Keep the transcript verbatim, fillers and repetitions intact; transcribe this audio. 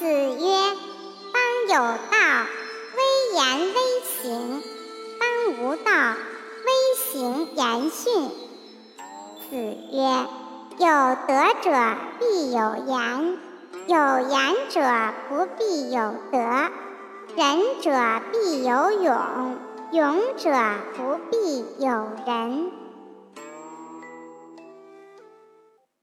子曰：邦有道，威严威行；邦无道，威行严训。子曰：有德者必有言，有言者不必有德。仁者必有勇，勇者不必有仁。